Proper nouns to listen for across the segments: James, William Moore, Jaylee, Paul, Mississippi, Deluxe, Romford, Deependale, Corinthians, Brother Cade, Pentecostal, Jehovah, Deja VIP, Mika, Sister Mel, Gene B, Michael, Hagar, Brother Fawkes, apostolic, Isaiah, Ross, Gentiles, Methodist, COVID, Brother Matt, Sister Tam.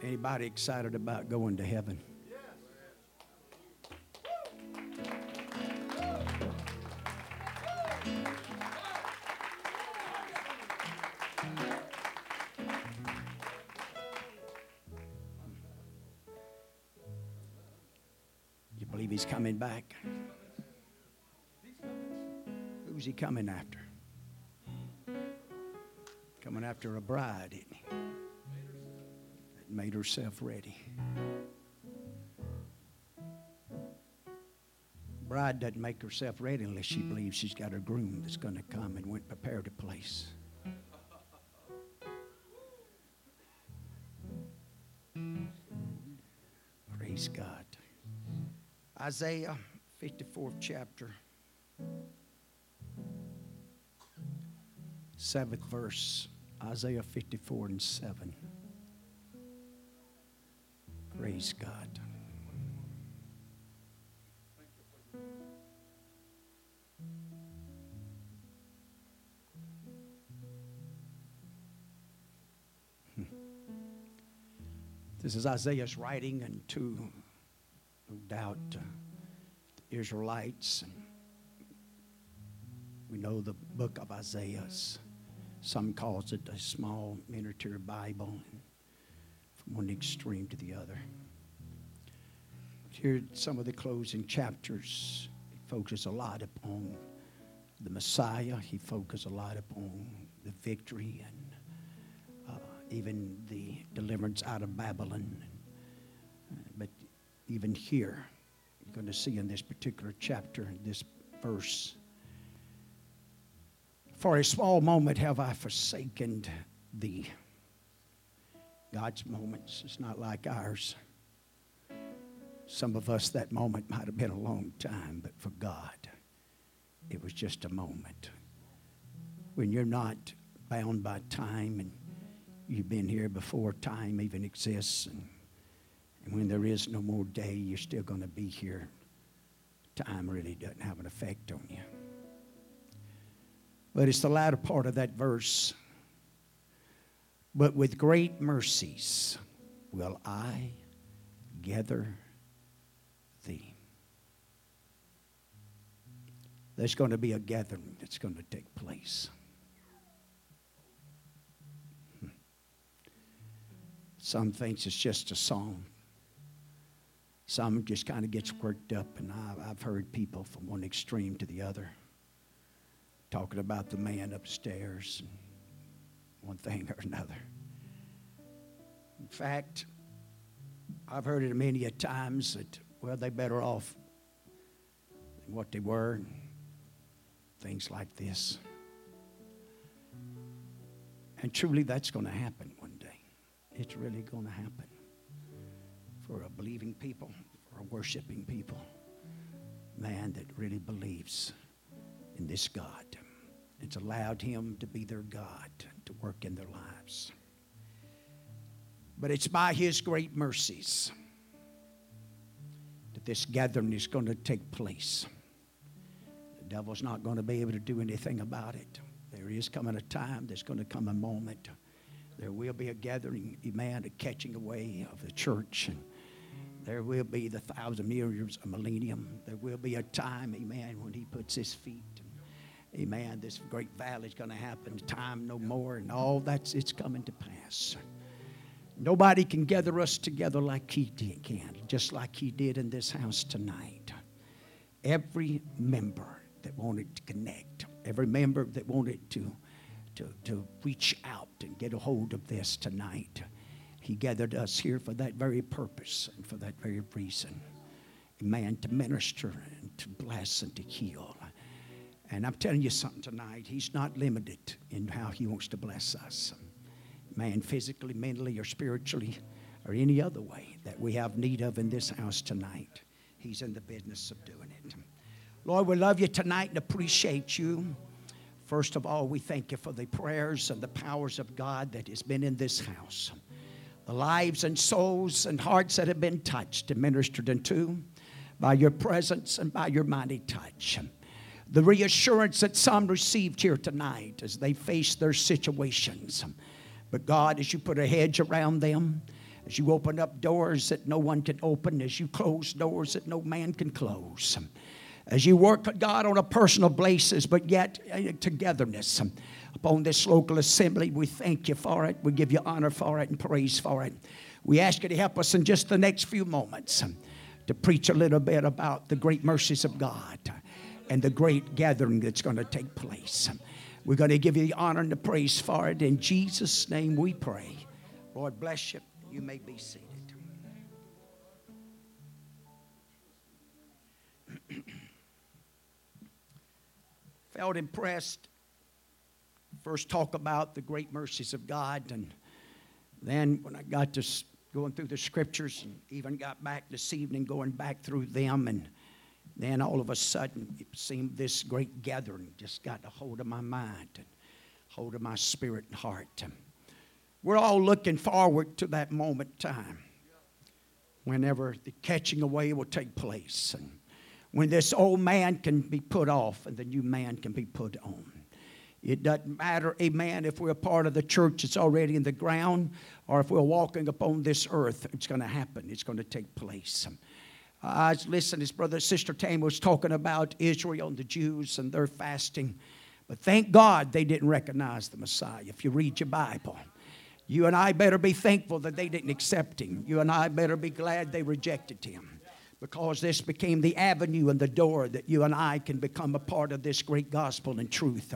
Anybody excited about going to heaven? You believe he's coming back? Who's he coming after? Coming after a bride, isn't he? That made herself ready. Bride doesn't make herself ready unless she believes she's got her groom that's going to come and went prepared a place. Praise God. Isaiah 54th chapter. 7th verse, Isaiah 54 and 7. Praise God. This is Isaiah's writing, and to no doubt the Israelites. And we know the book of Isaiah's. Some calls it a small miniature Bible, from one extreme to the other. Here are some of the closing chapters. He focuses a lot upon the Messiah. He focuses a lot upon the victory and even the deliverance out of Babylon. But even here, you're going to see in this particular chapter, in this verse, for a small moment have I forsaken thee. God's moments is not like ours. Some of us, that moment might have been a long time, but for God, it was just a moment. When you're not bound by time, and you've been here before time even exists, and when there is no more day, you're still going to be here. Time really doesn't have an effect on you. But it's the latter part of that verse. But with great mercies will I gather thee. There's going to be a gathering that's going to take place. Some thinks it's just a song. Some just kind of gets worked up. And I've heard people from one extreme to the other, talking about the man upstairs, and one thing or another. In fact, I've heard it many a times that, well, they're better off than what they were, and things like this. And truly, that's going to happen one day. It's really going to happen for a believing people, for a worshiping people, man that really believes in this God. It's allowed him to be their God, to work in their lives. But it's by his great mercies that this gathering is going to take place. The devil's not going to be able to do anything about it. There is coming a time, there's going to come a moment. There will be a gathering, amen, a catching away of the church. And there will be the thousand years, a millennium. There will be a time, amen, when he puts his feet. Amen. This great valley is going to happen. Time no more, and all that's, it's coming to pass. Nobody can gather us together like he did, can, just like he did in this house tonight. Every member that wanted to connect, every member that wanted to reach out and get a hold of this tonight, he gathered us here for that very purpose and for that very reason. Amen. To minister and to bless and to heal. And I'm telling you something tonight, he's not limited in how he wants to bless us. Man, physically, mentally, or spiritually, or any other way that we have need of in this house tonight. He's in the business of doing it. Lord, we love you tonight and appreciate you. First of all, we thank you for the prayers and the powers of God that has been in this house. The lives and souls and hearts that have been touched and ministered unto by your presence and by your mighty touch. The reassurance that some received here tonight as they face their situations. But God, as you put a hedge around them, as you open up doors that no one can open, as you close doors that no man can close, as you work, God, on a personal basis, but yet togetherness upon this local assembly. We thank you for it. We give you honor for it and praise for it. We ask you to help us in just the next few moments to preach a little bit about the great mercies of God and the great gathering that's going to take place. We're going to give you the honor and the praise for it. In Jesus' name we pray. Lord, bless you. You may be seated. Felt impressed. First talk about the great mercies of God, and then when I got to going through the scriptures, and even got back this evening going back through them, and then all of a sudden it seemed this great gathering just got a hold of my mind and hold of my spirit and heart. We're all looking forward to that moment in time whenever the catching away will take place, and when this old man can be put off and the new man can be put on. It doesn't matter, amen, if we're a part of the church that's already in the ground or if we're walking upon this earth. It's going to happen. It's going to take place. I listened as Sister Tam was talking about Israel and the Jews and their fasting. But thank God they didn't recognize the Messiah. If you read your Bible, you and I better be thankful that they didn't accept him. You and I better be glad they rejected him, because this became the avenue and the door that you and I can become a part of this great gospel and truth.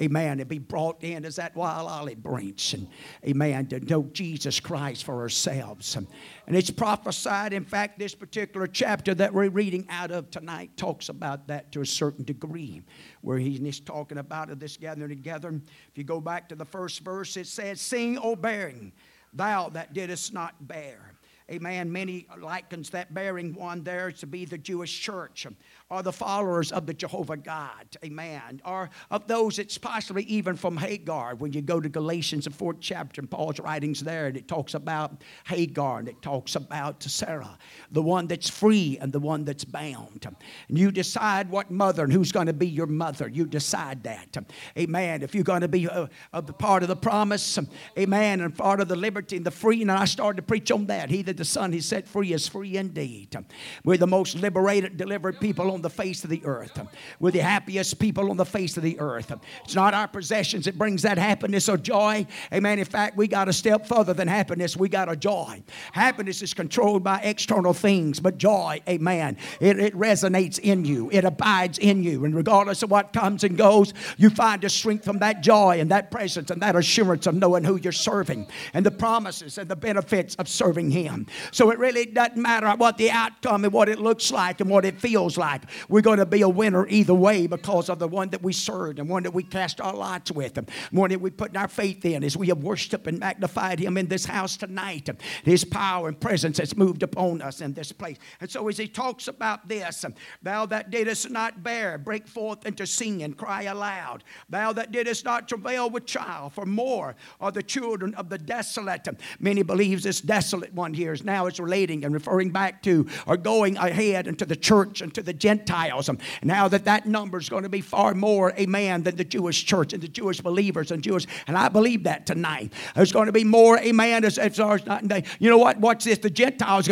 Amen. And be brought in as that wild olive branch. And, amen. To know Jesus Christ for ourselves. And it's prophesied. In fact, this particular chapter that we're reading out of tonight talks about that to a certain degree, where he's talking about of this gathering together. If you go back to the first verse, it says, "Sing, O bearing, thou that didst not bear." Amen. Many likens that bearing one there to be the Jewish church, or the followers of the Jehovah God. Amen. Or of those, it's possibly even from Hagar. When you go to Galatians, the 4th chapter, and Paul's writings there, and it talks about Hagar, and it talks about Sarah, the one that's free and the one that's bound. And you decide what mother and who's going to be your mother. You decide that. Amen. If you're going to be of the part of the promise, amen, and part of the liberty and the free. And I started to preach on that. He that the Son He set free is free indeed. We're the most liberated, delivered people on the face of the earth. We're the happiest people on the face of the earth. It's not our possessions that brings that happiness or joy. Amen. In fact, we got a step further than happiness. We got a joy. Happiness is controlled by external things, but joy, amen, it resonates in you. It abides in you. And regardless of what comes and goes, you find a strength from that joy and that presence and that assurance of knowing who you're serving and the promises and the benefits of serving Him. So it really doesn't matter what the outcome and what it looks like and what it feels like. We're going to be a winner either way because of the one that we served and one that we cast our lots with and one that we put our faith in as we have worshiped and magnified Him in this house tonight. His power and presence has moved upon us in this place. And so as he talks about this, thou that didst not bear, break forth into singing, cry aloud. Thou that didst not travail with child, for more are the children of the desolate. Many believes this desolate one here now it's relating and referring back to or going ahead into the church and to the Gentiles. And now that number is going to be far more, amen, than the Jewish church and the Jewish believers and Jewish. And I believe that tonight. There's going to be more, amen, as far as not. You know what? Watch this. The Gentiles,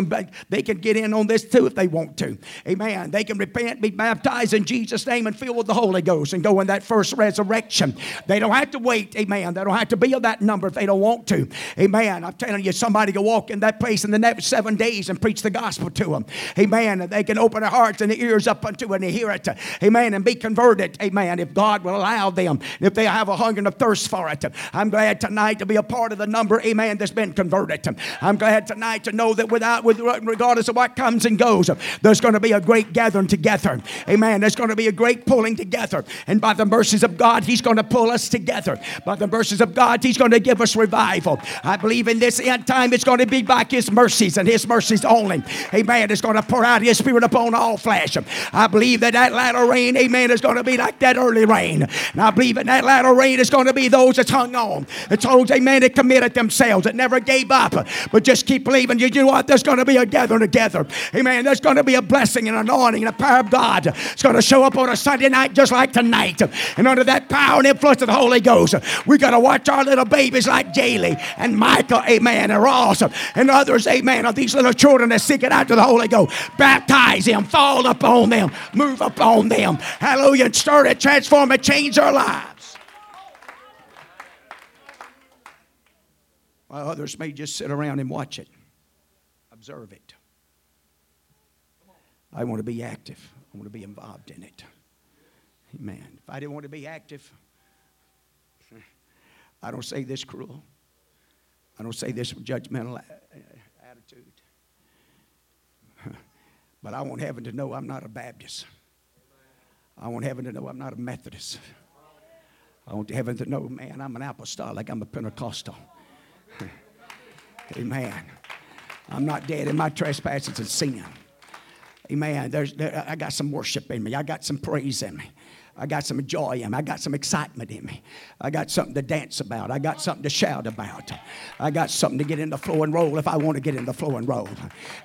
they can get in on this too if they want to. Amen. They can repent, be baptized in Jesus' name and filled with the Holy Ghost and go in that first resurrection. They don't have to wait, amen. They don't have to be of that number if they don't want to. Amen. I'm telling you, somebody can walk in that place in the next 7 days and preach the gospel to them. Amen. And they can open their hearts and their ears up unto it and hear it. Amen. And be converted. Amen. If God will allow them. If they have a hunger and a thirst for it. I'm glad tonight to be a part of the number, amen, that's been converted. I'm glad tonight to know that regardless of what comes and goes, there's going to be a great gathering together. Amen. There's going to be a great pulling together. And by the mercies of God, He's going to pull us together. By the mercies of God, He's going to give us revival. I believe in this end time, it's going to be by His mercy. mercies and his mercies only. Amen. It's going to pour out his spirit upon all flesh. I believe that that latter rain, amen, is going to be like that early rain. And I believe in that latter rain is going to be those that's hung on. It's those, amen, that committed themselves, that never gave up, but just keep believing. You know what? There's going to be a gathering together. Amen. There's going to be a blessing and an anointing and a power of God. It's going to show up on a Sunday night just like tonight. And under that power and influence of the Holy Ghost, we got to watch our little babies like Jaylee and Michael, amen, and Ross and others, amen, of these little children that seek it out to the Holy Ghost. Baptize them, fall upon them, move upon them. Hallelujah. And stir it, transform it, change their lives. While others may just sit around and watch it, observe it. I want to be active. I want to be involved in it. Amen. If I didn't want to be active, I don't say this cruel. I don't say this with judgmental attitude. But I want heaven to know I'm not a Baptist. I want heaven to know I'm not a Methodist. I want heaven to know, man, I'm an apostolic. I'm a Pentecostal. Amen. I'm not dead in my trespasses and sin. Amen. I got some worship in me. I got some praise in me. I got some joy in me. I got some excitement in me. I got something to dance about. I got something to shout about. I got something to get in the flow and roll if I want to get in the flow and roll.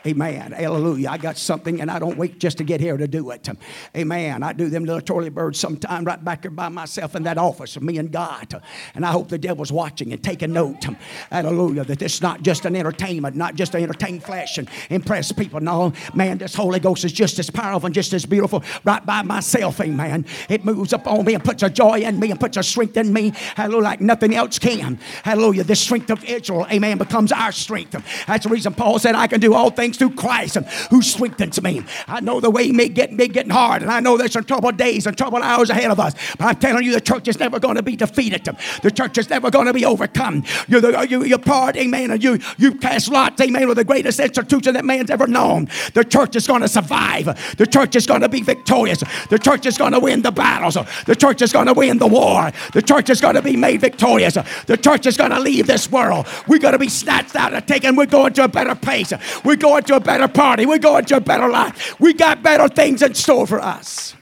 Amen. Hallelujah. I got something, and I don't wait just to get here to do it. Amen. I do them little twirly birds sometime right back here by myself in that office, me and God. And I hope the devil's watching and taking note. Hallelujah. That this is not just an entertainment, not just to entertain flesh and impress people. No, man, this Holy Ghost is just as powerful and just as beautiful right by myself. Amen. It moves up on me and puts a joy in me and puts a strength in me. Hallelujah. Like nothing else can. Hallelujah. This strength of Israel, amen, becomes our strength. That's the reason Paul said, I can do all things through Christ who strengthens me. I know the way may get me getting hard, and I know there's some troubled days and troubled hours ahead of us. But I'm telling you, the church is never going to be defeated. The church is never going to be overcome. You're part, amen, and you cast lots, amen, with the greatest institution that man's ever known. The church is going to survive. The church is going to be victorious. The church is going to win the battle. The church is going to win the war. The church is going to be made victorious. The church is going to leave this world. We're going to be snatched out and taken. We're going to a better place. We're going to a better party. We're going to a better life. We got better things in store for us.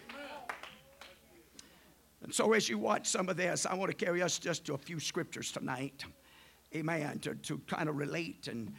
And so as you watch some of this, I want to carry us just to a few scriptures tonight. Amen. To kind of relate and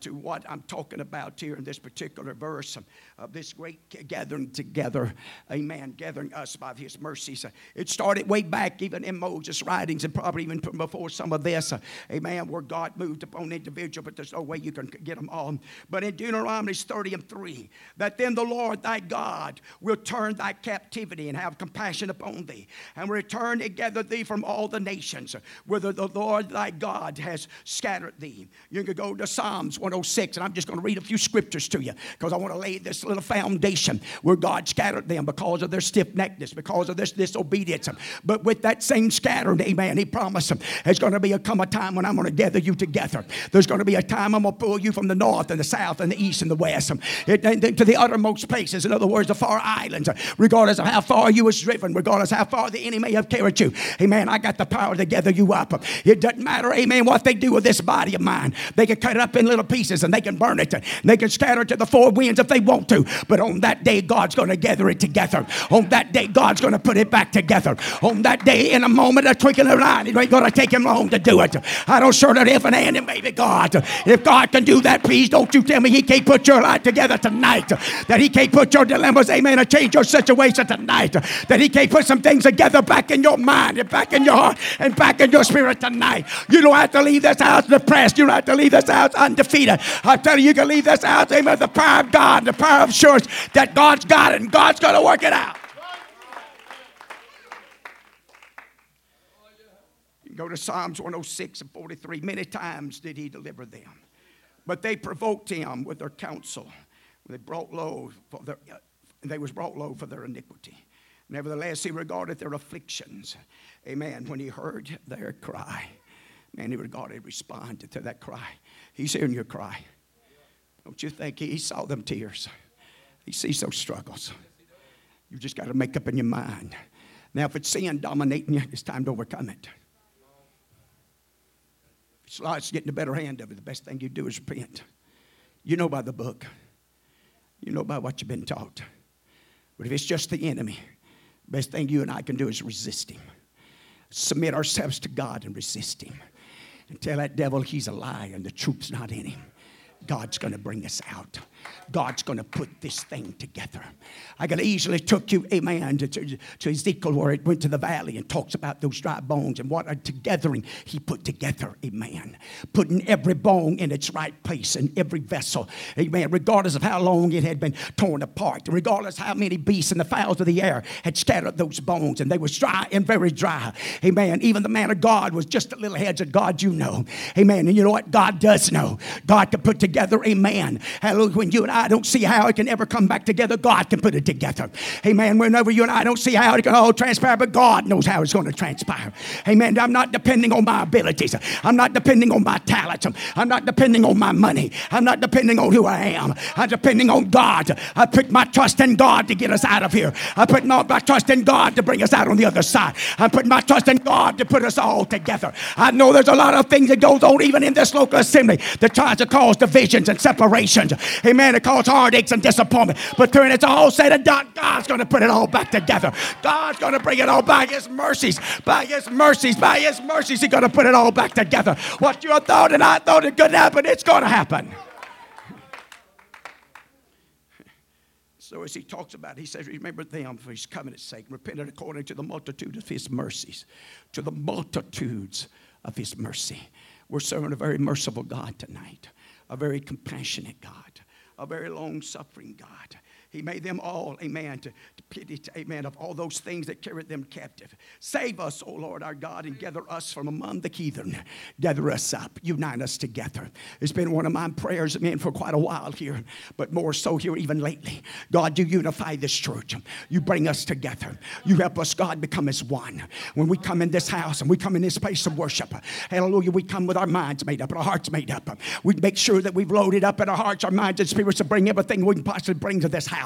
to what I'm talking about here in this particular verse of this great gathering together. Amen. Gathering us by his mercies. It started way back even in Moses' writings and probably even before some of this. Amen. Where God moved upon individual, but there's no way you can get them all. But in Deuteronomy 30:3, that then the Lord thy God will turn thy captivity and have compassion upon thee, and return and gather thee from all the nations, whither the Lord thy God has scattered thee. You can go to Psalms 106, and I'm just going to read a few scriptures to you because I want to lay this little foundation where God scattered them because of their stiff-neckedness, because of this disobedience. But with that same scattering, amen, he promised them, there's going to come a time when I'm going to gather you together. There's going to be a time I'm going to pull you from the north and the south and the east and the west and to the uttermost places. In other words, the far islands, regardless of how far you was driven, regardless of how far the enemy have carried you. Amen, I got the power to gather you up. It doesn't matter, amen, what they do with this body of mine. They can cut it up in little pieces, and they can burn it, and they can scatter it to the four winds if they want to. But on that day, God's going to gather it together. On that day, God's going to put it back together. On that day, in a moment, a twinkling of an eye, it ain't going to take him long to do it. I don't sure that if and hand it, baby God. If God can do that, please don't you tell me he can't put your life together tonight. That he can't put your dilemmas, amen, and change your situation tonight. That he can't put some things together back in your mind and back in your heart and back in your spirit tonight. You don't have to leave this house depressed. You don't have to leave this house undefeated. I tell you, you can leave this out, amen, the power of God, the power of assurance that God's got it and God's going to work it out. You go to Psalms 106:43. Many times did he deliver them, but they provoked him with their counsel. They was brought low for their iniquity. Nevertheless, he regarded their afflictions. Amen. When he heard their cry, man, he regarded, responded to that cry. He's hearing your cry. Don't you think he saw them tears? He sees those struggles. You just got to make up in your mind. Now, if it's sin dominating you, it's time to overcome it. If it's life's getting the better hand of it, the best thing you do is repent. You know by the book. You know by what you've been taught. But if it's just the enemy, the best thing you and I can do is resist him. Submit ourselves to God and resist him. And tell that devil he's a liar and the truth's not in him. God's going to bring us out. God's going to put this thing together. I could easily took you, amen, to Ezekiel where it went to the valley and talks about those dry bones and what a togethering he put together, amen. Putting every bone in its right place and every vessel, amen, regardless of how long it had been torn apart, regardless how many beasts and the fowls of the air had scattered those bones, and they were dry and very dry, amen. Even the man of God was just the little heads of God, you know, amen. And you know what? God does know. God can put together, amen. Hallelujah. When you and I don't see how it can ever come back together, God can put it together. Amen. Whenever you and I don't see how it can all transpire, but God knows how it's going to transpire. Amen. I'm not depending on my abilities. I'm not depending on my talents. I'm not depending on my money. I'm not depending on who I am. I'm depending on God. I put my trust in God to get us out of here. I put my trust in God to bring us out on the other side. I put my trust in God to put us all together. I know there's a lot of things that goes on even in this local assembly that tries to cause divisions and separations. Amen. It causes heartaches and disappointment. But when it's all said and done, God's going to put it all back together. God's going to bring it all by His mercies. By His mercies. By His mercies, He's going to put it all back together. What you thought and I thought it could happen, it's going to happen. So as he talks about it, he says, remember them for His covenant's sake. Repented according to the multitude of His mercies. To the multitudes of His mercy. We're serving a very merciful God tonight. A very compassionate God. A very long-suffering God. He made them all, amen, to pity, amen, of all those things that carried them captive. Save us, O Lord, our God, and gather us from among the heathen. Gather us up. Unite us together. It's been one of my prayers, amen, for quite a while here, but more so here even lately. God, you unify this church. You bring us together. You help us, God, become as one. When we come in this house and we come in this place of worship, hallelujah, we come with our minds made up, our hearts made up. We make sure that we've loaded up in our hearts, our minds, and spirits to bring everything we can possibly bring to this house.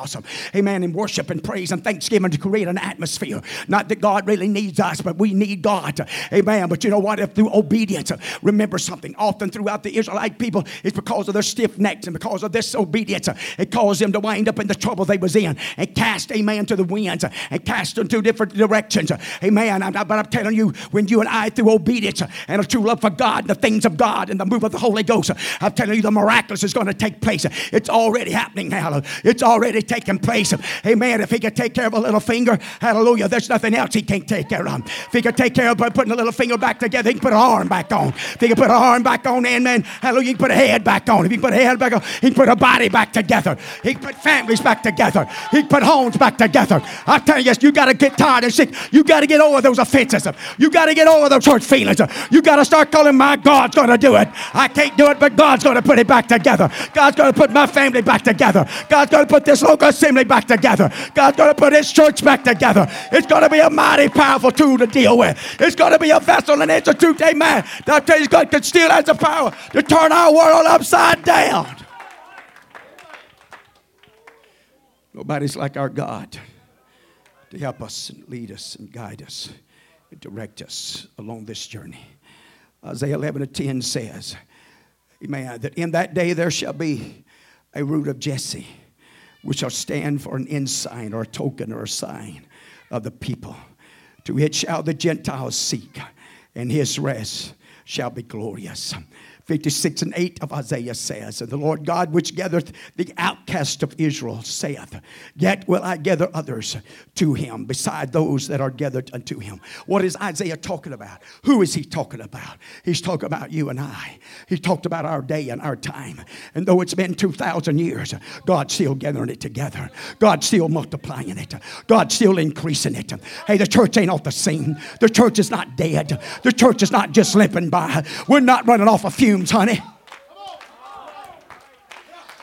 Amen. In worship and praise and thanksgiving to create an atmosphere. Not that God really needs us, but we need God. Amen. But you know what? If through obedience, remember something. Often throughout the Israelite people, it's because of their stiff necks and because of this obedience, it caused them to wind up in the trouble they was in and cast, amen, to the winds and cast them to different directions. Amen. But I'm telling you, when you and I through obedience and a true love for God and the things of God and the move of the Holy Ghost, I'm telling you, the miraculous is going to take place. It's already happening now. It's already taking place. Amen. If He could take care of a little finger, hallelujah, there's nothing else He can't take care of. If He could take care of putting a little finger back together, He can put an arm back on. If He can put an arm back on, amen, hallelujah, He can put a head back on. If He can put a head back on, He can put a body back together. He can put families back together. He can put homes back together. I tell you, you got to get tired and sick. You got to get over those offenses. You got to get over those hurt feelings. You got to start calling, my God's going to do it. I can't do it, but God's going to put it back together. God's going to put my family back together. God's going to put this local assembly back together. God's going to put His church back together. It's going to be a mighty powerful tool to deal with. It's going to be a vessel and institute, amen. I tell you, God still has the power to turn our world upside down. Nobody's like our God to help us and lead us and guide us and direct us along this journey. Isaiah 11:10 says, amen, that in that day there shall be a root of Jesse, which shall stand for an ensign or a token or a sign of the people. To it shall the Gentiles seek, and His rest shall be glorious. 56:8 of Isaiah says, and the Lord God which gathereth the outcast of Israel saith, yet will I gather others to Him beside those that are gathered unto Him. What is Isaiah talking about? Who is he talking about? He's talking about you and I. He talked about our day and our time. And though it's been 2,000 years, God's still gathering it together. God's still multiplying it. God's still increasing it. Hey, the church ain't off the scene. The church is not dead. The church is not just limping by. We're not running off a few. Honey,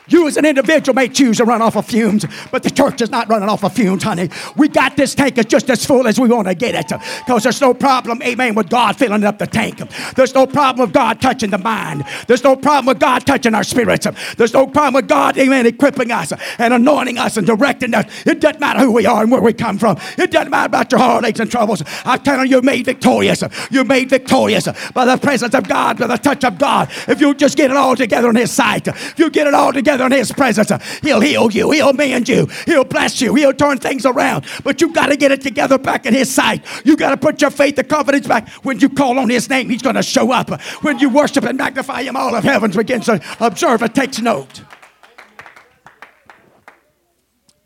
You as an individual may choose to run off of fumes, but the church is not running off of fumes, honey. We got this tank is just as full as we want to get it, because there's no problem, amen, with God filling up the tank. There's no problem with God touching the mind. There's no problem with God touching our spirits. There's no problem with God, amen, equipping us and anointing us and directing us. It doesn't matter who we are and where we come from. It doesn't matter about your heartaches and troubles. I'm telling you, you're made victorious. You're made victorious by the presence of God, by the touch of God. If you just get it all together in His sight, if you get it all together in His presence, He'll heal you, He'll mend you, He'll bless you, He'll turn things around. But you got to get it together back in His sight. You got to put your faith and confidence back. When you call on His name, He's going to show up. When you worship and magnify Him, all of heaven begins to observe and takes note.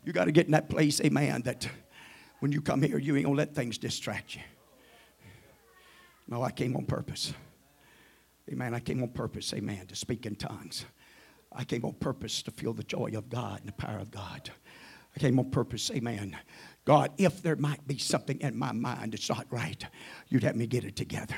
You got to get in that place, amen, that when you come here, you ain't going to let things distract you. No, I came on purpose. Amen, I came on purpose, amen, to speak in tongues. I came on purpose to feel the joy of God and the power of God. I came on purpose, amen. God, if there might be something in my mind that's not right, you'd have me get it together.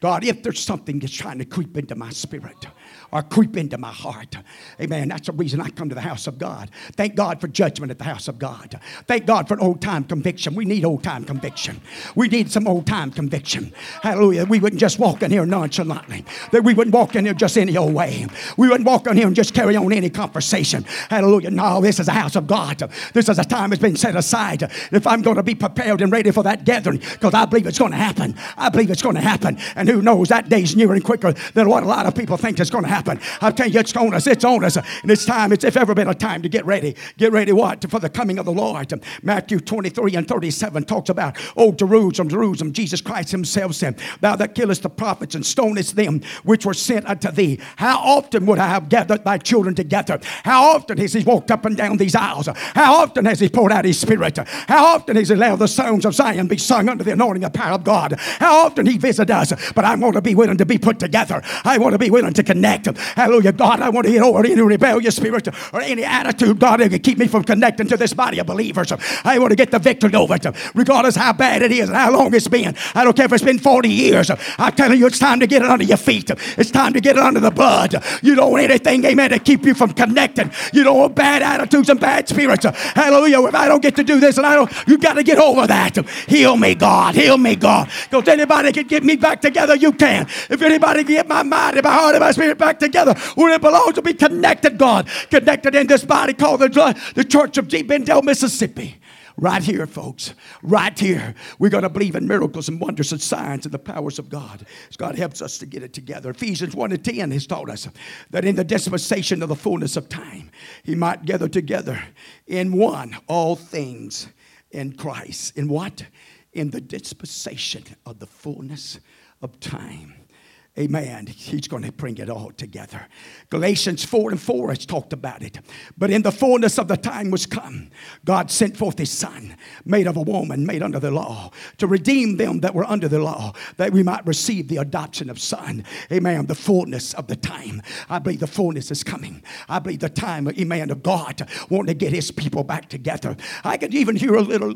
God, if there's something that's trying to creep into my spirit or creep into my heart, amen, that's the reason I come to the house of God. Thank God for judgment at the house of God. Thank God for old-time conviction. We need old-time conviction. We need some old-time conviction. Hallelujah. We wouldn't just walk in here nonchalantly. That we wouldn't walk in here just any old way. We wouldn't walk in here and just carry on any conversation. Hallelujah. No, this is a house of God. This is a time that's been set aside. If I'm going to be prepared and ready for that gathering, because I believe it's going to happen. I believe it's going to happen. And who knows, that day's nearer and quicker than what a lot of people think is going to happen. I'll tell you, it's on us. It's on us. And it's time. It's if ever been a time to get ready. Get ready what? For the coming of the Lord. Matthew 23 and 37 talks about, "O Jerusalem, Jerusalem, Jesus Christ Himself said, Thou that killest the prophets and stonest them which were sent unto thee. How often would I have gathered thy children together?" How often has He walked up and down these aisles? How often has He poured out His Spirit? How often has He allowed the songs of Zion be sung under the anointing of power of God? How often He visited us? But I want to be willing to be put together. I want to be willing to connect. Hallelujah, God. I want to get over any rebellious spirit or any attitude, God, that can keep me from connecting to this body of believers. I want to get the victory over it, regardless how bad it is and how long it's been. I don't care if it's been 40 years. I'm telling you, it's time to get it under your feet. It's time to get it under the blood. You don't want anything, amen, to keep you from connecting. You don't want bad attitudes and bad spirits. Hallelujah. If I don't get to do this and I don't, you got to get over that. Heal me, God. Heal me, God. Because anybody can get me back together. You can. If anybody can get my mind and my heart and my spirit back together where it belongs, to be connected, God. Connected in this body called the Church of Deependale, Mississippi. Right here, folks. Right here. We're going to believe in miracles and wonders and signs and the powers of God. God helps us to get it together. Ephesians 1 and 10 has taught us that in the dispensation of the fullness of time, He might gather together in one all things in Christ. In what? In the dispensation of the fullness of time. Amen. He's going to bring it all together. Galatians 4 and 4 has talked about it. But in the fullness of the time was come, God sent forth His Son, made of a woman, made under the law, to redeem them that were under the law, that we might receive the adoption of son. Amen. The fullness of the time. I believe the fullness is coming. I believe the time, amen, of God wanting to get His people back together. I could even hear a little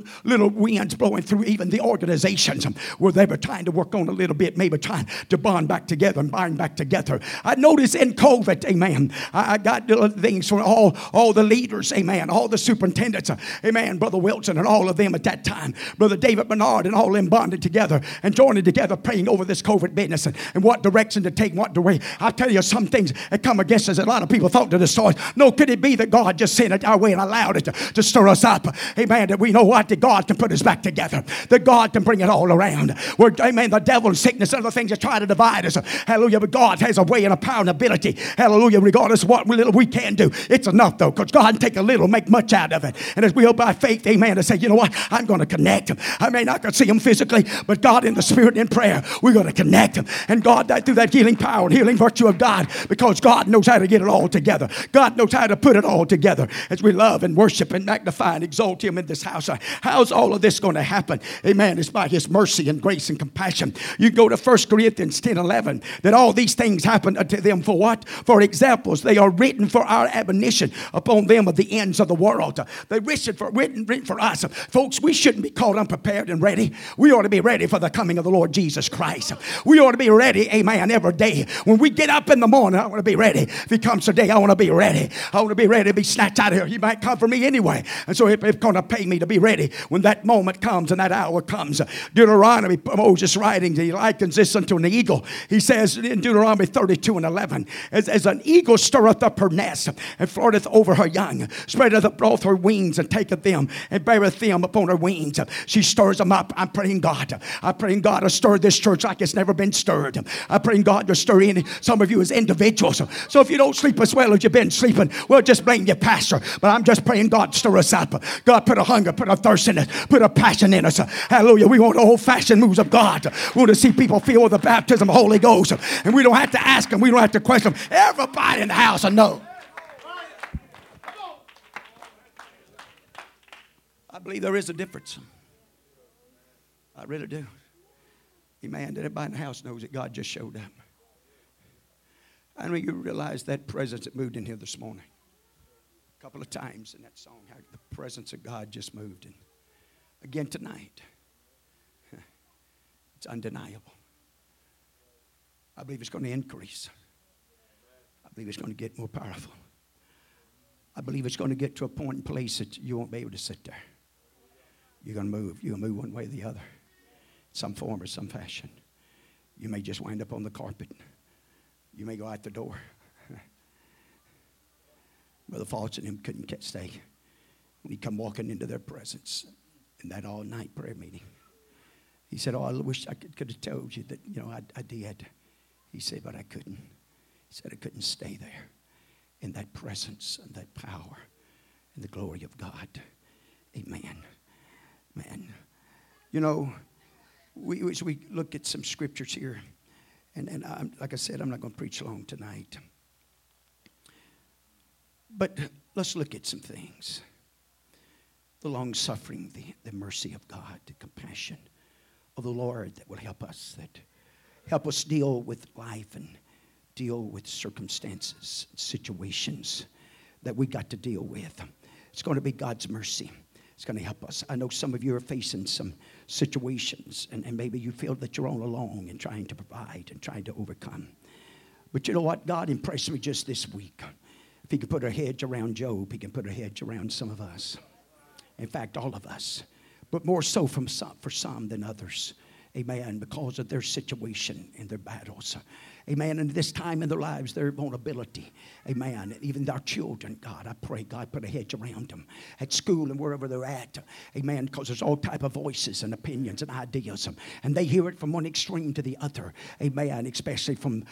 winds blowing through even the organizations where they were trying to work on a little bit, maybe trying to bond back together and bind back together. I noticed in COVID, amen, I got little things from all the leaders, amen, all the superintendents, amen, Brother Wilson and all of them at that time, Brother David Bernard and all them bonded together and joined together praying over this COVID business and what direction to take, what to way. I tell you, some things that come against us that a lot of people thought to destroy. No, could it be that God just sent it our way and allowed it to stir us up? Amen, that we know what, that God can put us back together, that God can bring it all around. Where, amen, the devil and sickness and other things that try to divide us. Hallelujah, but God has a way and a power and ability. Hallelujah, regardless of what little we can do. It's enough, though, because God can take a little, make much out of it. And as we go by faith, amen, to say, you know what, I'm going to connect. I may not see Him physically, but God in the spirit in prayer, we're going to connect Him. And God, that through that healing power and healing virtue of God, because God knows how to get it all together. God knows how to put it all together as we love and worship and magnify and exalt Him in this house. How's all of this going to happen? Amen, it's by His mercy and grace and compassion. You go to 1 Corinthians 10:11. heaven, that all these things happen to them for what? For examples. They are written for our admonition upon them of the ends of the world. They're written for us. Folks, we shouldn't be called unprepared and ready. We ought to be ready for the coming of the Lord Jesus Christ. We ought to be ready, amen, every day. When we get up in the morning, I want to be ready. If he comes today, I want to be ready. I want to be ready to be snatched out of here. He might come for me anyway. And so it's going to pay me to be ready when that moment comes and that hour comes. Deuteronomy, Moses writing, he likens this unto an eagle. He says in Deuteronomy 32:11, as an eagle stirreth up her nest and flatteth over her young, spreadeth abroad her wings and taketh them and beareth them upon her wings. She stirs them up. I'm praying God. I'm praying God to stir this church like it's never been stirred. I'm praying God to stir in some of you as individuals. So if you don't sleep as well as you've been sleeping, well, just blame your pastor. But I'm just praying God stir us up. God, put a hunger, put a thirst in us, put a passion in us. Hallelujah. We want the old-fashioned moves of God. We want to see people filled with the baptism of the Holy Ghost. And we don't have to ask them. We don't have to question them. Everybody in the house will know. I believe there is a difference. I really do. Amen. Everybody in the house knows that God just showed up. I mean, you realize that presence that moved in here this morning. A couple of times in that song, how the presence of God just moved. And again tonight, it's undeniable. I believe it's going to increase. I believe it's going to get more powerful. I believe it's going to get to a point in place that you won't be able to sit there. You're going to move. You're going to move one way or the other, some form or some fashion. You may just wind up on the carpet. You may go out the door. Brother Fawkes and him couldn't stay. When he come walking into their presence in that all-night prayer meeting, he said, "Oh, I wish I could have told you that, you know, I did." He said, "But I couldn't." He said, "I couldn't stay there in that presence and that power and the glory of God." Amen. Man, you know, as we look at some scriptures here, and like I said, I'm not going to preach long tonight. But let's look at some things. The long-suffering, the mercy of God, the compassion of the Lord that will help us, deal with life and deal with circumstances, situations that we got to deal with. It's going to be God's mercy. It's going to help us. I know some of you are facing some situations, and maybe you feel that you're all alone and trying to provide and trying to overcome. But you know what? God impressed me just this week. If he could put a hedge around Job, he can put a hedge around some of us. In fact, all of us. But more so for some than others. Amen. Because of their situation and their battles. Amen. And this time in their lives, their vulnerability. Amen. And even our children, God, I pray, God, put a hedge around them at school and wherever they're at. Amen. Because there's all type of voices and opinions and ideas. And they hear it from one extreme to the other. Amen. Especially from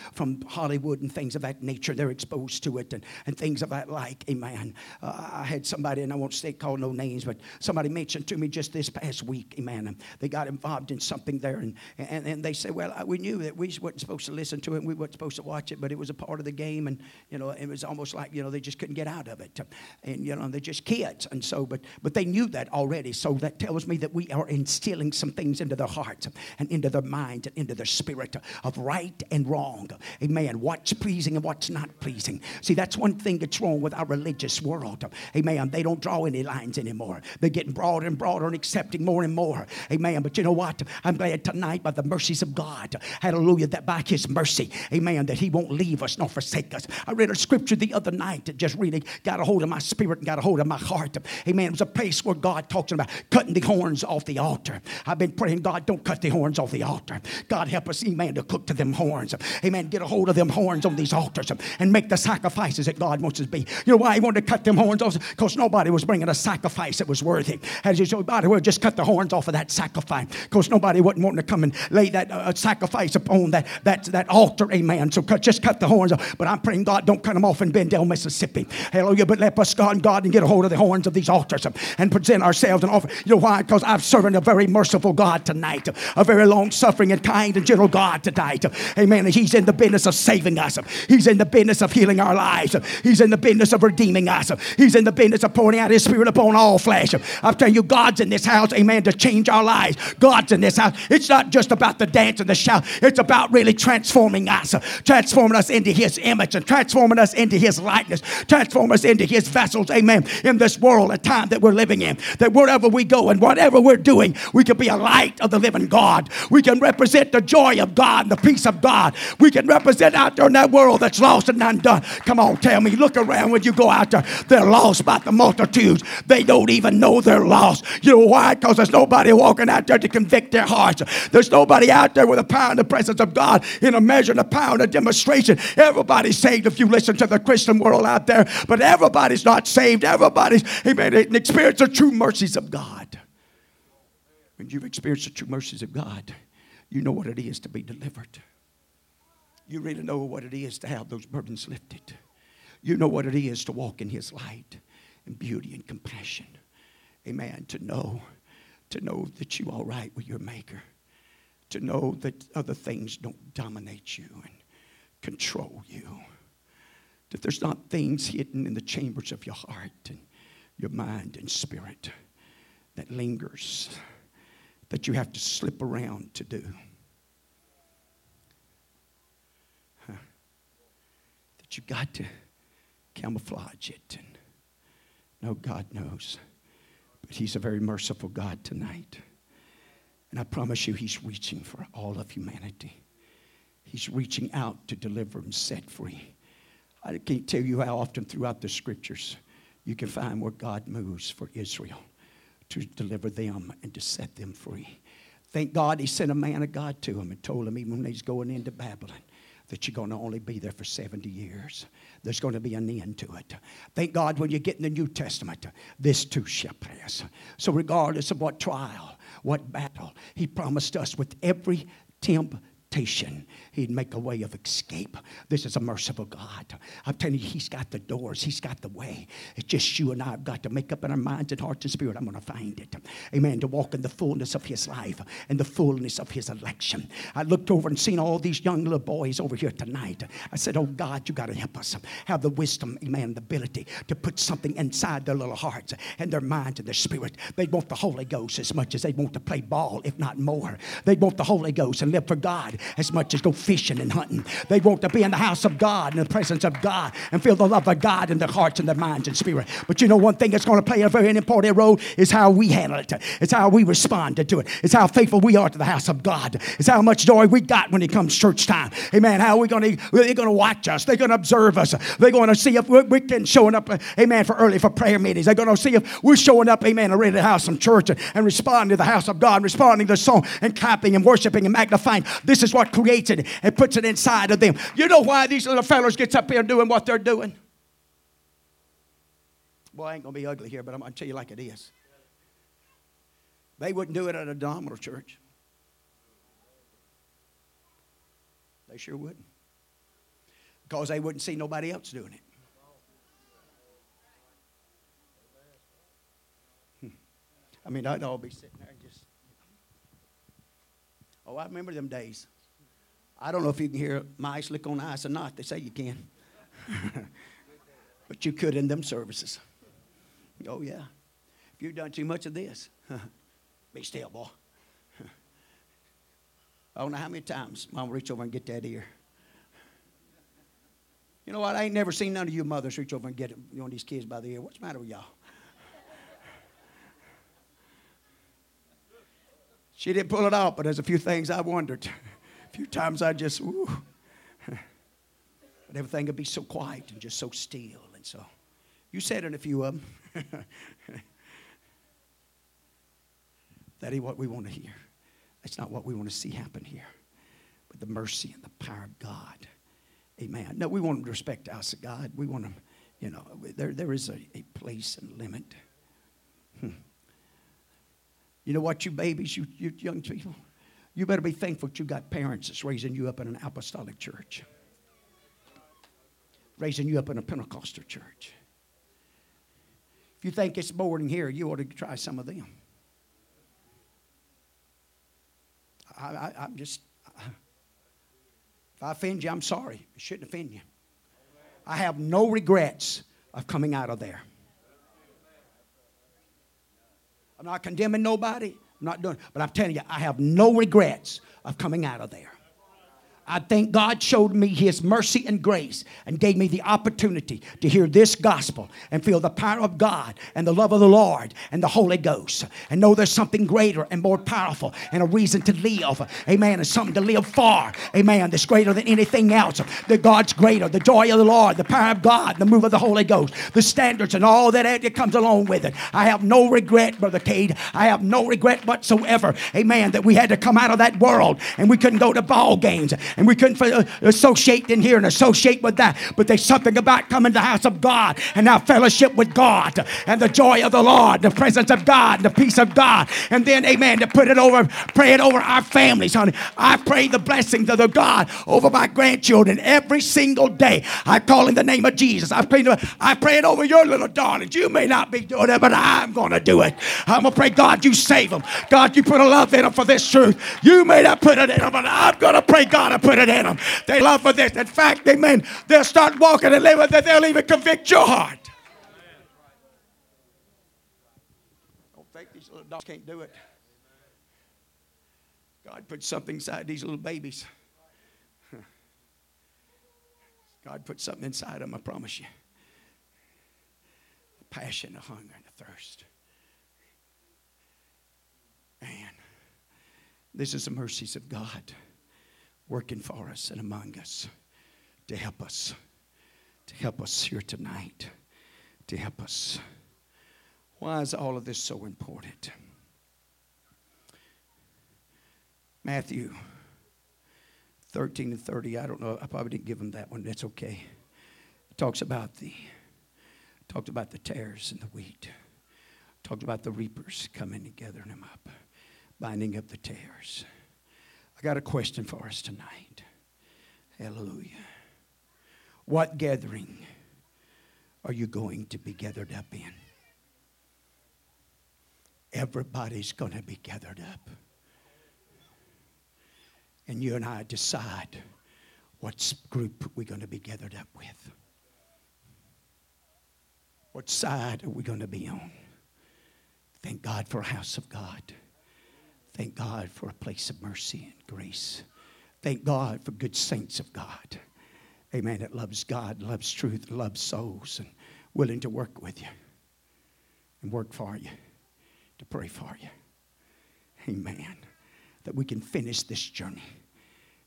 Hollywood and things of that nature. They're exposed to it and things of that like. Amen. I had somebody, and I won't call no names, but somebody mentioned to me just this past week. Amen. And they got involved in something there. And they said, well, we knew that we weren't supposed to listen to it. We weren't supposed to watch it, but it was a part of the game, and you know, it was almost like, you know, they just couldn't get out of it, and you know, they're just kids, and so, but they knew that already, so that tells me that we are instilling some things into their hearts, and into their minds, and into their spirit of right and wrong, amen, what's pleasing and what's not pleasing. See, that's one thing that's wrong with our religious world, amen, they don't draw any lines anymore, they're getting broader and broader and accepting more and more, amen, but you know what, I'm glad tonight by the mercies of God, hallelujah, that by his mercy, amen, that he won't leave us nor forsake us. I read a scripture the other night that just really got a hold of my spirit and got a hold of my heart. Amen. It was a place where God talks about cutting the horns off the altar. I've been praying, God, don't cut the horns off the altar. God, help us, amen, to cook to them horns. Amen. Get a hold of them horns on these altars and make the sacrifices that God wants us to be. You know why he wanted to cut them horns off? Because nobody was bringing a sacrifice that was worthy. As you said, by the way, just cut the horns off of that sacrifice. Because nobody wasn't wanting to come and lay that sacrifice upon that altar. Amen. So just cut the horns off. But I'm praying, God, don't cut them off in Deependale, Mississippi. Hallelujah. But let us, God, and get a hold of the horns of these altars and present ourselves and offer. You know why? Because I'm serving a very merciful God tonight, a very long-suffering and kind and gentle God tonight. Amen. And he's in the business of saving us. He's in the business of healing our lives. He's in the business of redeeming us. He's in the business of pouring out his spirit upon all flesh. I'm telling you, God's in this house, amen, to change our lives. God's in this house. It's not just about the dance and the shout. It's about really transforming changing us, transforming us into his image and transforming us into his likeness, transform us into his vessels, amen, in this world, a time that we're living in, that wherever we go and whatever we're doing, we can be a light of the living God. We can represent the joy of God, the peace of God. We can represent out there in that world that's lost and undone. Come on, tell me, look around when you go out there, they're lost by the multitudes. They don't even know they're lost. You know why? Because there's nobody walking out there to convict their hearts. There's nobody out there with a power in the presence of God, in a measure and a power and a demonstration. Everybody's saved if you listen to the Christian world out there, but everybody's not saved. Everybody's, amen, experienced the true mercies of God. When you've experienced the true mercies of God, you know what it is to be delivered. You really know what it is to have those burdens lifted. You know what it is to walk in his light and beauty and compassion. Amen. To know that you're all right with your Maker. To know that other things don't dominate you and control you. That there's not things hidden in the chambers of your heart and your mind and spirit that lingers, that you have to slip around to do. That you've got to camouflage it. And no, God knows. But he's a very merciful God tonight. And I promise you, he's reaching for all of humanity. He's reaching out to deliver and set free. I can't tell you how often throughout the scriptures you can find where God moves for Israel to deliver them and to set them free. Thank God he sent a man of God to him and told him, even when he's going into Babylon, that you're going to only be there for 70 years. There's going to be an end to it. Thank God when you get in the New Testament, this too shall pass. So regardless of what trial, what battle, he promised us with every temptation, he'd make a way of escape. This is a merciful God. I'm telling you, he's got the doors. He's got the way. It's just you and I have got to make up in our minds and hearts and spirit, I'm going to find it. Amen. To walk in the fullness of his life and the fullness of his election. I looked over and seen all these young little boys over here tonight. I said, oh God, you got to help us. Have the wisdom, amen, the ability to put something inside their little hearts and their minds and their spirit. They want the Holy Ghost as much as they want to play ball, if not more. They want the Holy Ghost and live for God as much as go fishing and hunting. They want to be in the house of God, in the presence of God, and feel the love of God in their hearts and their minds and spirit. But you know, one thing that's going to play a very important role is how we handle it. It's how we respond to it. It's how faithful we are to the house of God. It's how much joy we got when it comes church time. Amen. How we're going to, they're going to watch us. They're going to observe us. They're going to see if we can showing up, amen, for early for prayer meetings. They're going to see if we're showing up, amen, and ready to have some church and responding to the house of God, responding to the song and clapping and worshiping and magnifying. This is what creates it and puts it inside of them. You know why these little fellas gets up here doing what they're doing? Boy, I ain't going to be ugly here, but I'm going to tell you like it is. They wouldn't do it at a denominational church. They sure wouldn't. Because they wouldn't see nobody else doing it. I mean, I'd all be sitting there and just... Oh, I remember them days. I don't know if you can hear mice lick on ice or not. They say you can. But you could in them services. Oh, yeah. If you've done too much of this, be still, boy. I don't know how many times Mom will reach over and get that ear. You know what? I ain't never seen none of you mothers reach over and get one of these kids by the ear. What's the matter with y'all? She didn't pull it out, but there's a few things I wondered. A few times I just, ooh. But everything would be so quiet and just so still. And so you said in a few of them. That ain't what we want to hear. That's not what we want to see happen here. But the mercy and the power of God. Amen. No, we want them to respect the house of God. We want them, you know, there is a place and limit. You know what, you babies, you young people, you better be thankful that you got parents that's raising you up in an apostolic church, raising you up in a Pentecostal church. If you think it's boring here, you ought to try some of them. If I offend you, I'm sorry. It shouldn't offend you. I have no regrets of coming out of there. I'm not condemning nobody. I'm not doing it. But I'm telling you, I have no regrets of coming out of there. I think God showed me his mercy and grace and gave me the opportunity to hear this gospel and feel the power of God and the love of the Lord and the Holy Ghost and know there's something greater and more powerful and a reason to live. Amen. And something to live for. Amen. That's greater than anything else. That God's greater. The joy of the Lord. The power of God. The move of the Holy Ghost. The standards and all that comes along with it. I have no regret, Brother Cade. I have no regret whatsoever. Amen. That we had to come out of that world and we couldn't go to ball games. And we couldn't associate in here and associate with that. But there's something about coming to the house of God and our fellowship with God and the joy of the Lord, the presence of God, the peace of God. And then, amen, to pray it over our families, honey. I pray the blessings of the God over my grandchildren every single day. I call in the name of Jesus. I pray it over your little darlings. You may not be doing it, but I'm going to do it. I'm going to pray, God, you save them. God, you put a love in them for this truth. You may not put it in them, but I'm going to pray, God, I put it in them. They love for this. In fact, amen, they'll start walking and living that they'll even convict your heart. Don't think these little dogs can't do it. God put something inside these little babies. God put something inside them, I promise you. A passion, a hunger, and a thirst. Man, this is the mercies of God working for us and among us to help us here tonight, to help us. Why is all of this so important? Matthew 13 and 30, I don't know, I probably didn't give them that one, that's okay. It talks about the tares and the wheat. It talks about the reapers coming and gathering them up, binding up the tares. I got a question for us tonight. Hallelujah. What gathering are you going to be gathered up in? Everybody's going to be gathered up. And you and I decide what group we're going to be gathered up with. What side are we going to be on? Thank God for a house of God. Thank God for a place of mercy and grace. Thank God for good saints of God. Amen. That loves God, loves truth, loves souls, and willing to work with you and work for you, to pray for you. Amen. That we can finish this journey,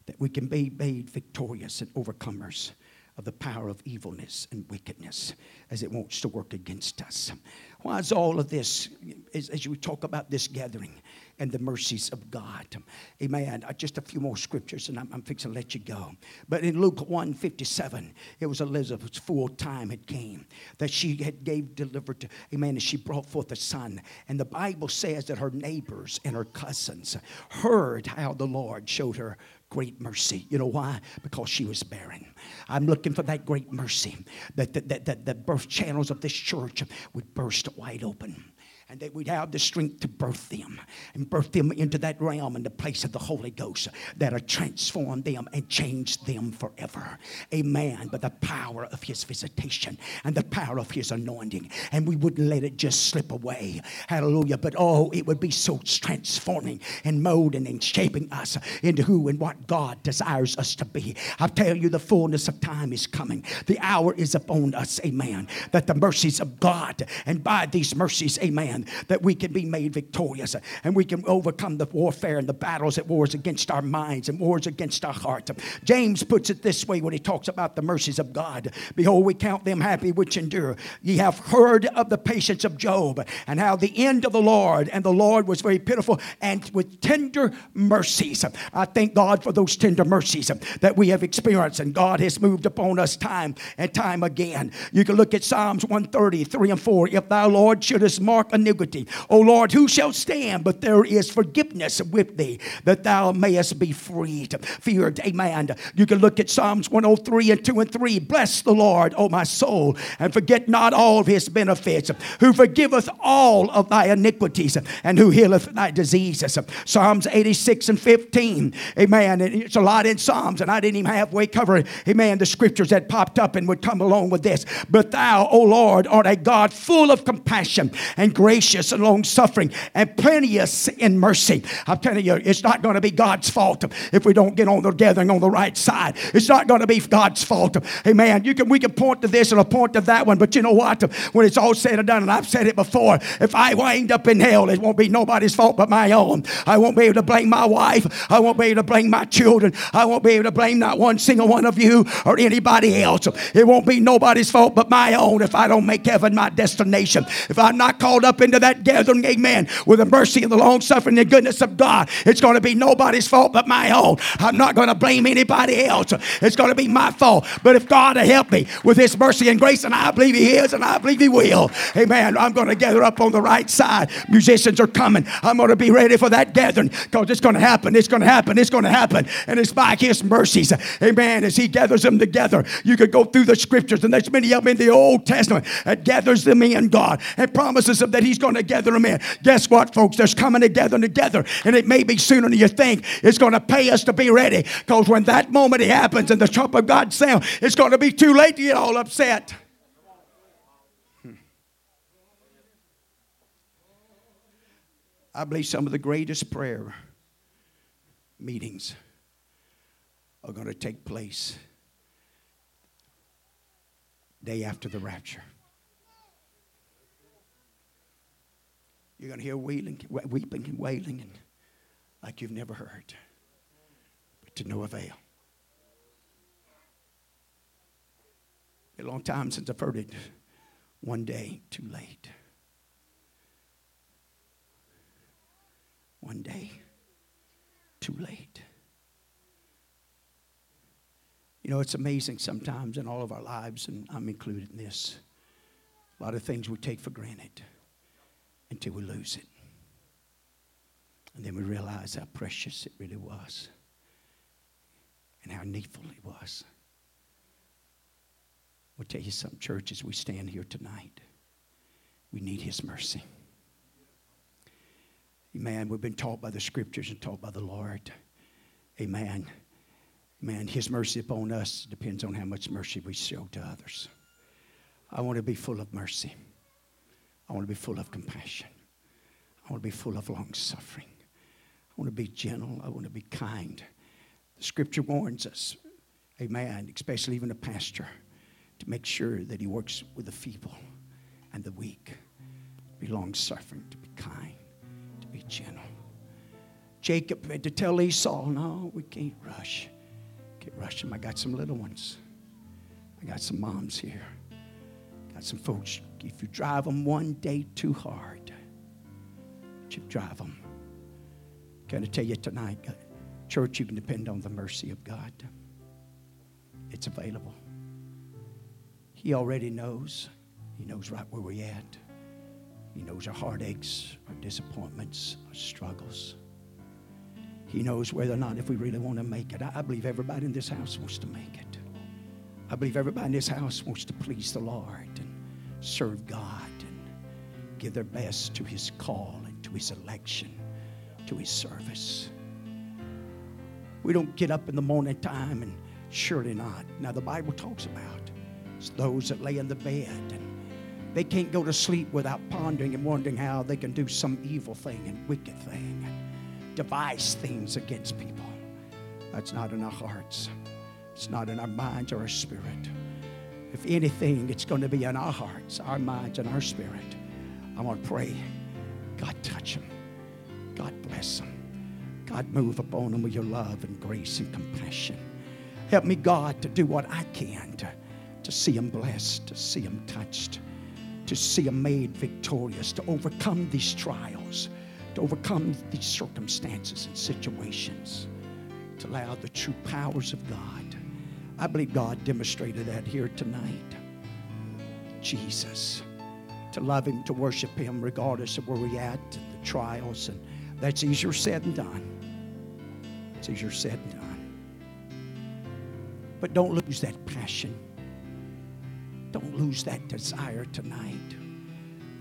that we can be made victorious and overcomers of the power of evilness and wickedness as it wants to work against us. Why is all of this, as we talk about this gathering and the mercies of God? Amen. Just a few more scriptures, and I'm fixing to let you go. But in Luke 1:57, it was Elizabeth's full time had came, that she had delivered, amen, and she brought forth a son. And the Bible says that her neighbors and her cousins heard how the Lord showed her great mercy. You know why? Because she was barren. I'm looking for that great mercy, that the birth channels of this church would burst wide open, and that we'd have the strength to birth them and birth them into that realm and the place of the Holy Ghost that'll transform them and change them forever. Amen. But the power of his visitation and the power of his anointing, and we wouldn't let it just slip away. Hallelujah. But oh, it would be so transforming and molding and shaping us into who and what God desires us to be. I tell you, the fullness of time is coming. The hour is upon us. Amen. That the mercies of God, and by these mercies, amen, that we can be made victorious and we can overcome the warfare and the battles that wars against our minds and wars against our hearts. James puts it this way when he talks about the mercies of God. Behold, we count them happy which endure. Ye have heard of the patience of Job, and how the end of the Lord, and the Lord was very pitiful and with tender mercies. I thank God for those tender mercies that we have experienced, and God has moved upon us time and time again. You can look at Psalms 133 and 4. If thou, Lord, shouldest mark a iniquity, O Lord, who shall stand? But there is forgiveness with thee, that thou mayest be feared. Amen. You can look at Psalms 103 and 2 and 3. Bless the Lord, O my soul, and forget not all of his benefits, who forgiveth all of thy iniquities, and who healeth thy diseases. Psalms 86 and 15. Amen. And it's a lot in Psalms, and I didn't even halfway cover it. Amen. The scriptures that popped up and would come along with this. But thou, O Lord, art a God full of compassion and grace, gracious and long-suffering and plenteous in mercy. I'm telling you, it's not going to be God's fault if we don't get on the gathering on the right side. It's not going to be God's fault. Amen. We can point to this and a point to that one, but you know what? When it's all said and done, and I've said it before, if I wind up in hell, it won't be nobody's fault but my own. I won't be able to blame my wife. I won't be able to blame my children. I won't be able to blame not one single one of you or anybody else. It won't be nobody's fault but my own if I don't make heaven my destination. If I'm not called up into that gathering, amen, with the mercy and the long-suffering and the goodness of God, it's going to be nobody's fault but my own. I'm not going to blame anybody else. It's going to be my fault. But if God will help me with his mercy and grace, and I believe he is, and I believe he will, amen, I'm going to gather up on the right side. Musicians are coming. I'm going to be ready for that gathering because it's going to happen. It's going to happen. It's going to happen. And it's by his mercies, amen, as he gathers them together. You could go through the scriptures, and there's many of them in the Old Testament that gathers them in, God, and promises them that he's going to gather them in. Guess what, folks? There's coming together, and it may be sooner than you think. It's going to pay us to be ready, because when that moment happens and the trump of God sounds, it's going to be too late to get all upset. I believe some of the greatest prayer meetings are going to take place day after the rapture. You're going to hear weeping and wailing and like you've never heard, but to no avail. A long time since I've heard it. One day too late. One day too late. You know, it's amazing sometimes in all of our lives, and I'm included in this, a lot of things we take for granted until we lose it. And then we realize how precious it really was and how needful it was. I'll tell you something, church, as we stand here tonight, we need his mercy. Amen. We've been taught by the scriptures and taught by the Lord. Amen. Amen. His mercy upon us depends on how much mercy we show to others. I want to be full of mercy. I want to be full of compassion. I want to be full of long-suffering. I want to be gentle. I want to be kind. The scripture warns us, amen, especially even a pastor, to make sure that he works with the feeble and the weak. Be long-suffering, to be kind, to be gentle. Jacob had to tell Esau, no, we can't rush. Can't rush him. I got some little ones. I got some moms here. Got some folks. If you drive them one day too hard, you drive them. Can I tell you tonight, church, you can depend on the mercy of God. It's available. He already knows. He knows right where we're at. He knows our heartaches, our disappointments, our struggles. He knows whether or not if we really want to make it. I believe everybody in this house wants to make it. I believe everybody in this house wants to please the Lord and serve God and give their best to his call and to his election, to his service. We don't get up in the morning time, and surely not. Now the Bible talks about it's those that lay in the bed, and they can't go to sleep without pondering and wondering how they can do some evil thing and wicked thing, and devise things against people. That's not in our hearts. It's not in our minds or our spirit. If anything, it's going to be in our hearts, our minds, and our spirit. I want to pray, God touch them. God bless them. God move upon them with your love and grace and compassion. Help me, God, to do what I can to see them blessed, to see them touched, to see them made victorious, to overcome these trials, to overcome these circumstances and situations, to allow the true powers of God. I believe God demonstrated that here tonight. Jesus, to love him, to worship him regardless of where we're at, the trials, and that's easier said than done. It's easier said than done. But don't lose that passion. Don't lose that desire tonight.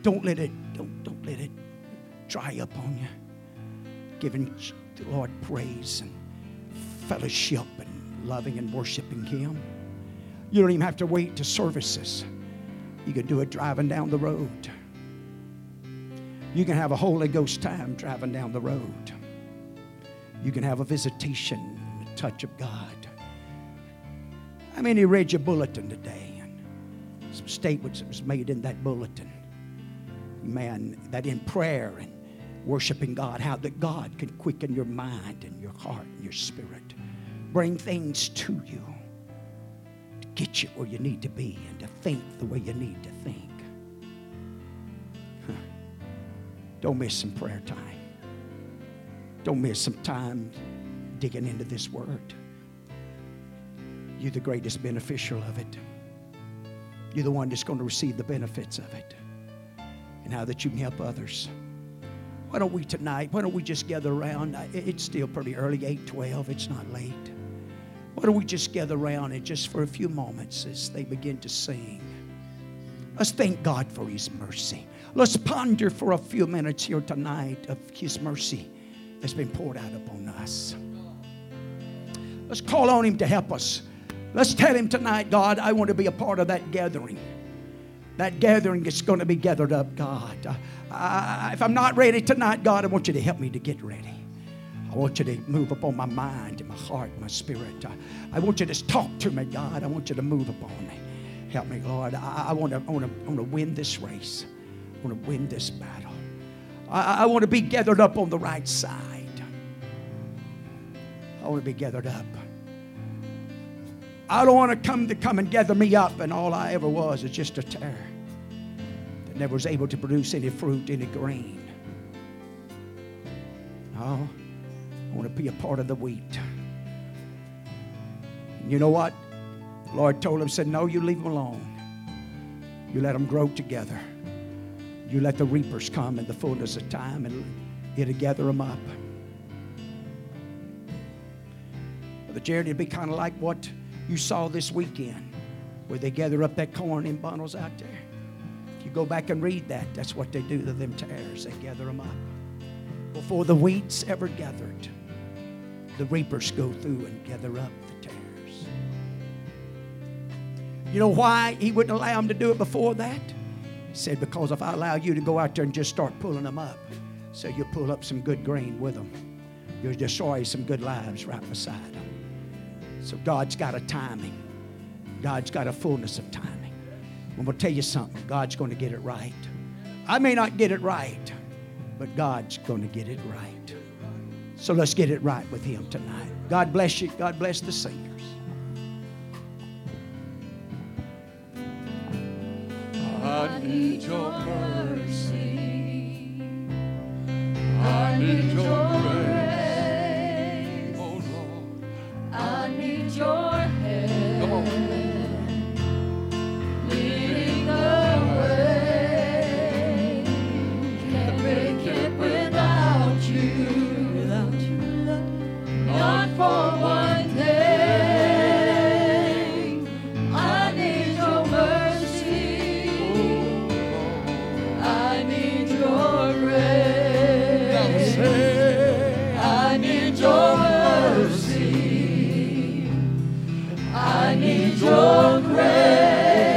Don't let it dry up on you. Giving the Lord praise and fellowship and loving and worshiping him. You don't even have to wait to services. You can do it driving down the road. You can have a Holy Ghost time driving down the road. You can have a visitation, a touch of God. How many read your bulletin today? And some statements that was made in that bulletin. Man, that in prayer and worshiping God, how that God can quicken your mind and your heart and your spirit. Bring things to you to get you where you need to be and to think the way you need to think. Don't miss some prayer time. Don't miss some time digging into this word. You're the greatest beneficiary of it. You're the one that's going to receive the benefits of it. And how that you can help others. Why don't we tonight, why don't we just gather around? It's still pretty early, 8:12. It's not late. Why don't we just gather around and just for a few moments as they begin to sing. Let's thank God for His mercy. Let's ponder for a few minutes here tonight of His mercy that's been poured out upon us. Let's call on Him to help us. Let's tell Him tonight, God, I want to be a part of that gathering. That gathering is going to be gathered up, God. If I'm not ready tonight, God, I want you to help me to get ready. I want you to move upon my mind and my heart and my spirit. I want you to talk to me, God. I want you to move upon me. Help me, Lord. I want to win this race. I want to win this battle. I want to be gathered up on the right side. I want to be gathered up. I don't want to come and gather me up, and all I ever was is just a tare that never was able to produce any fruit, any grain. No, I want to be a part of the wheat. And you know what? The Lord told him, said, no, you leave them alone. You let them grow together. You let the reapers come in the fullness of time, and it'll gather them up. Brother Jared, it'd be kind of like what you saw this weekend, where they gather up that corn in bundles out there. If you go back and read that, that's what they do to them tares. They gather them up. Before the wheat's ever gathered, the reapers go through and gather up the tares. You know why he wouldn't allow them to do it before that? He said, because if I allow you to go out there and just start pulling them up, so you'll pull up some good grain with them. You'll destroy some good lives right beside them. So God's got a timing. God's got a fullness of timing. I'm going to tell you something. God's going to get it right. I may not get it right, but God's going to get it right. So let's get it right with Him tonight. God bless you. God bless the singers. I need your mercy. I need your grace. I need your help. Come on. Leading the way. Can't make it without you. Without you. Not for one day. I need your mercy. I need your grace. I need your mercy. I need your grace. I need your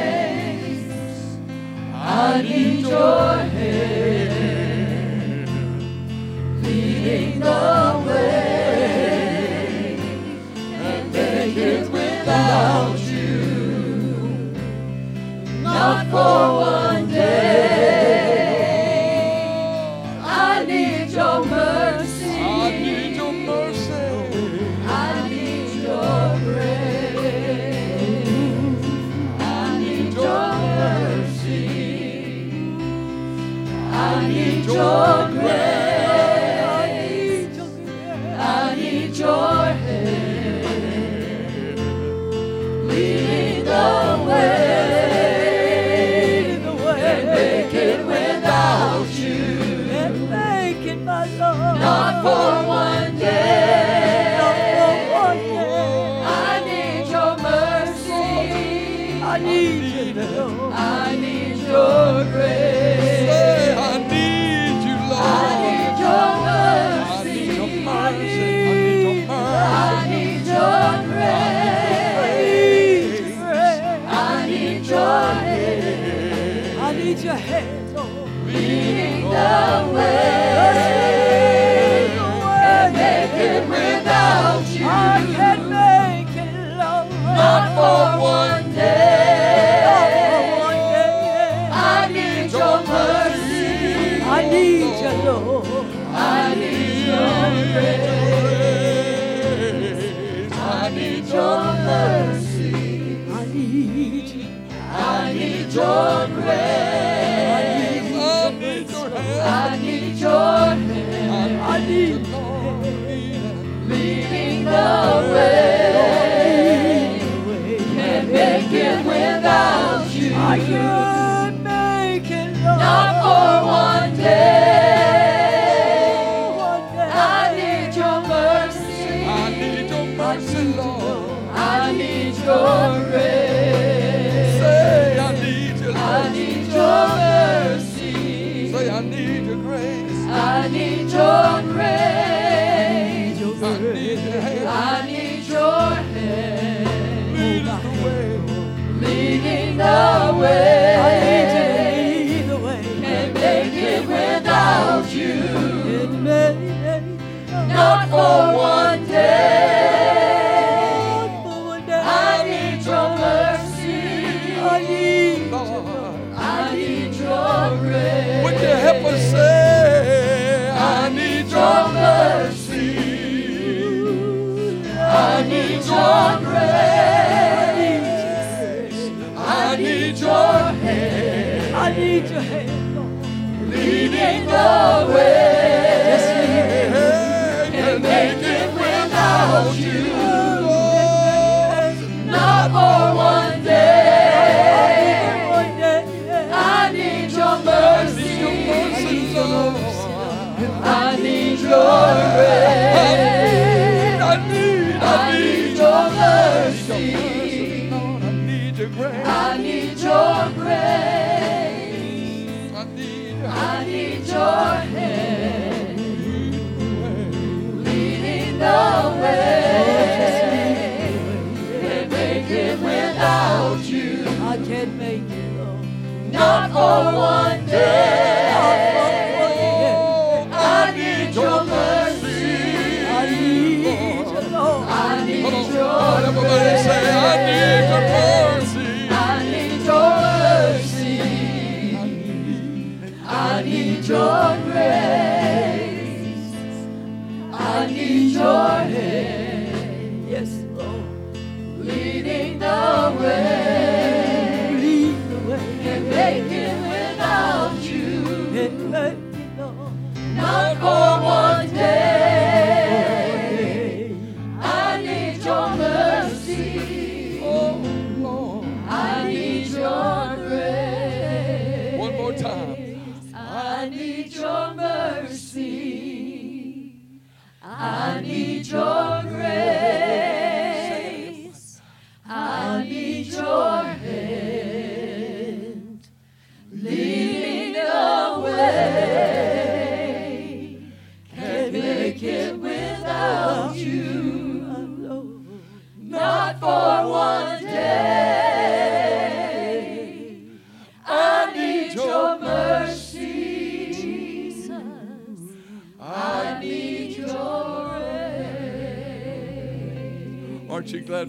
hand, leading the way. And make it without you, not for one day. I need your mercy. I need your mercy. I need your grace. I need your grace. I need your hand, leading the way. Can't make it without you. Can't make it, my Lord. Not for one day. Not for one day. I need your mercy. I need it. I need your grace. I need your hands, oh.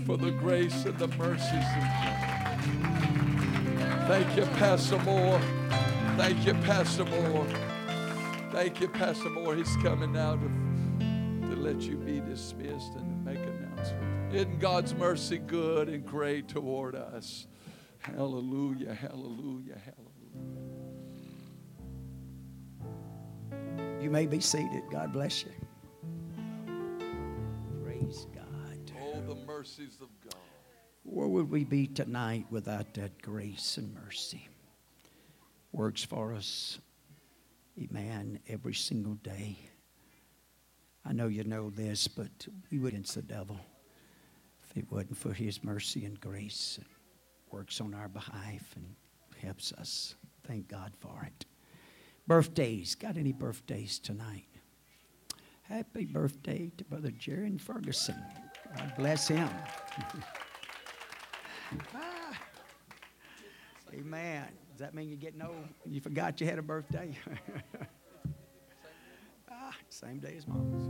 For the grace and the mercies of God. Thank you, Pastor Moore. Thank you, Pastor Moore. Thank you, Pastor Moore. He's coming now to let you be dismissed and to make announcements. Isn't God's mercy good and great toward us? Hallelujah, hallelujah, hallelujah. You may be seated. God bless you. Praise God. The mercies of God. Where would we be tonight without that grace and mercy? Works for us, amen, every single day. I know you know this, but we would against the devil if it wasn't for his mercy and grace. And works on our behalf and helps us. Thank God for it. Birthdays. Got any birthdays tonight? Happy birthday to Brother Jerry and Ferguson. God bless him. Amen. Does that mean you're getting old? You forgot you had a birthday? Same day as Mom's.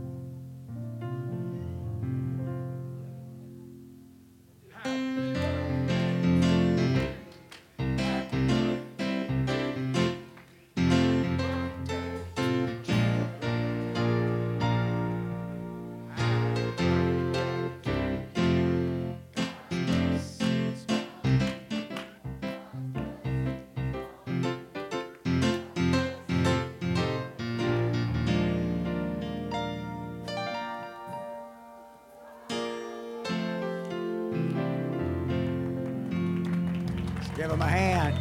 Give him a hand.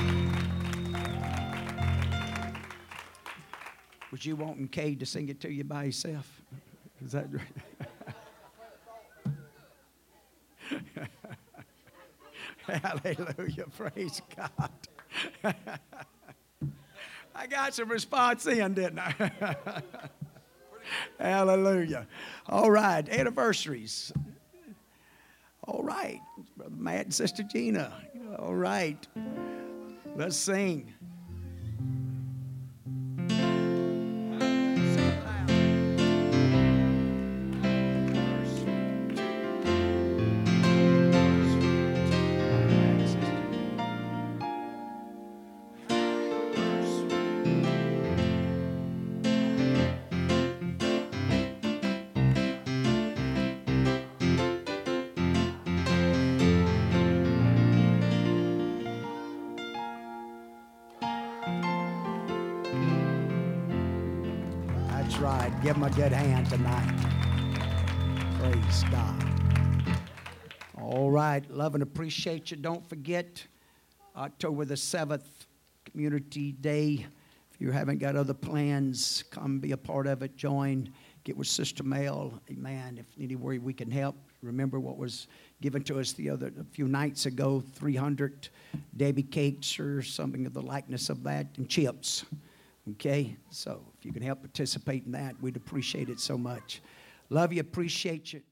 Was you wanting Cade to sing it to you by himself? Is that right? Hallelujah. Praise God. I got some response in, didn't I? Hallelujah. All right. Anniversaries. All right. Brother Matt and Sister Gina. All right. Let's sing. Give him a good hand tonight. Praise God. All right. Love and appreciate you. Don't forget October the 7th, Community Day. If you haven't got other plans, come be a part of it. Join. Get with Sister Mel. Amen. If any way we can help. Remember what was given to us a few nights ago, 300 Debbie cakes or something of the likeness of that, and chips. Okay, so if you can help participate in that, we'd appreciate it so much. Love you, appreciate you.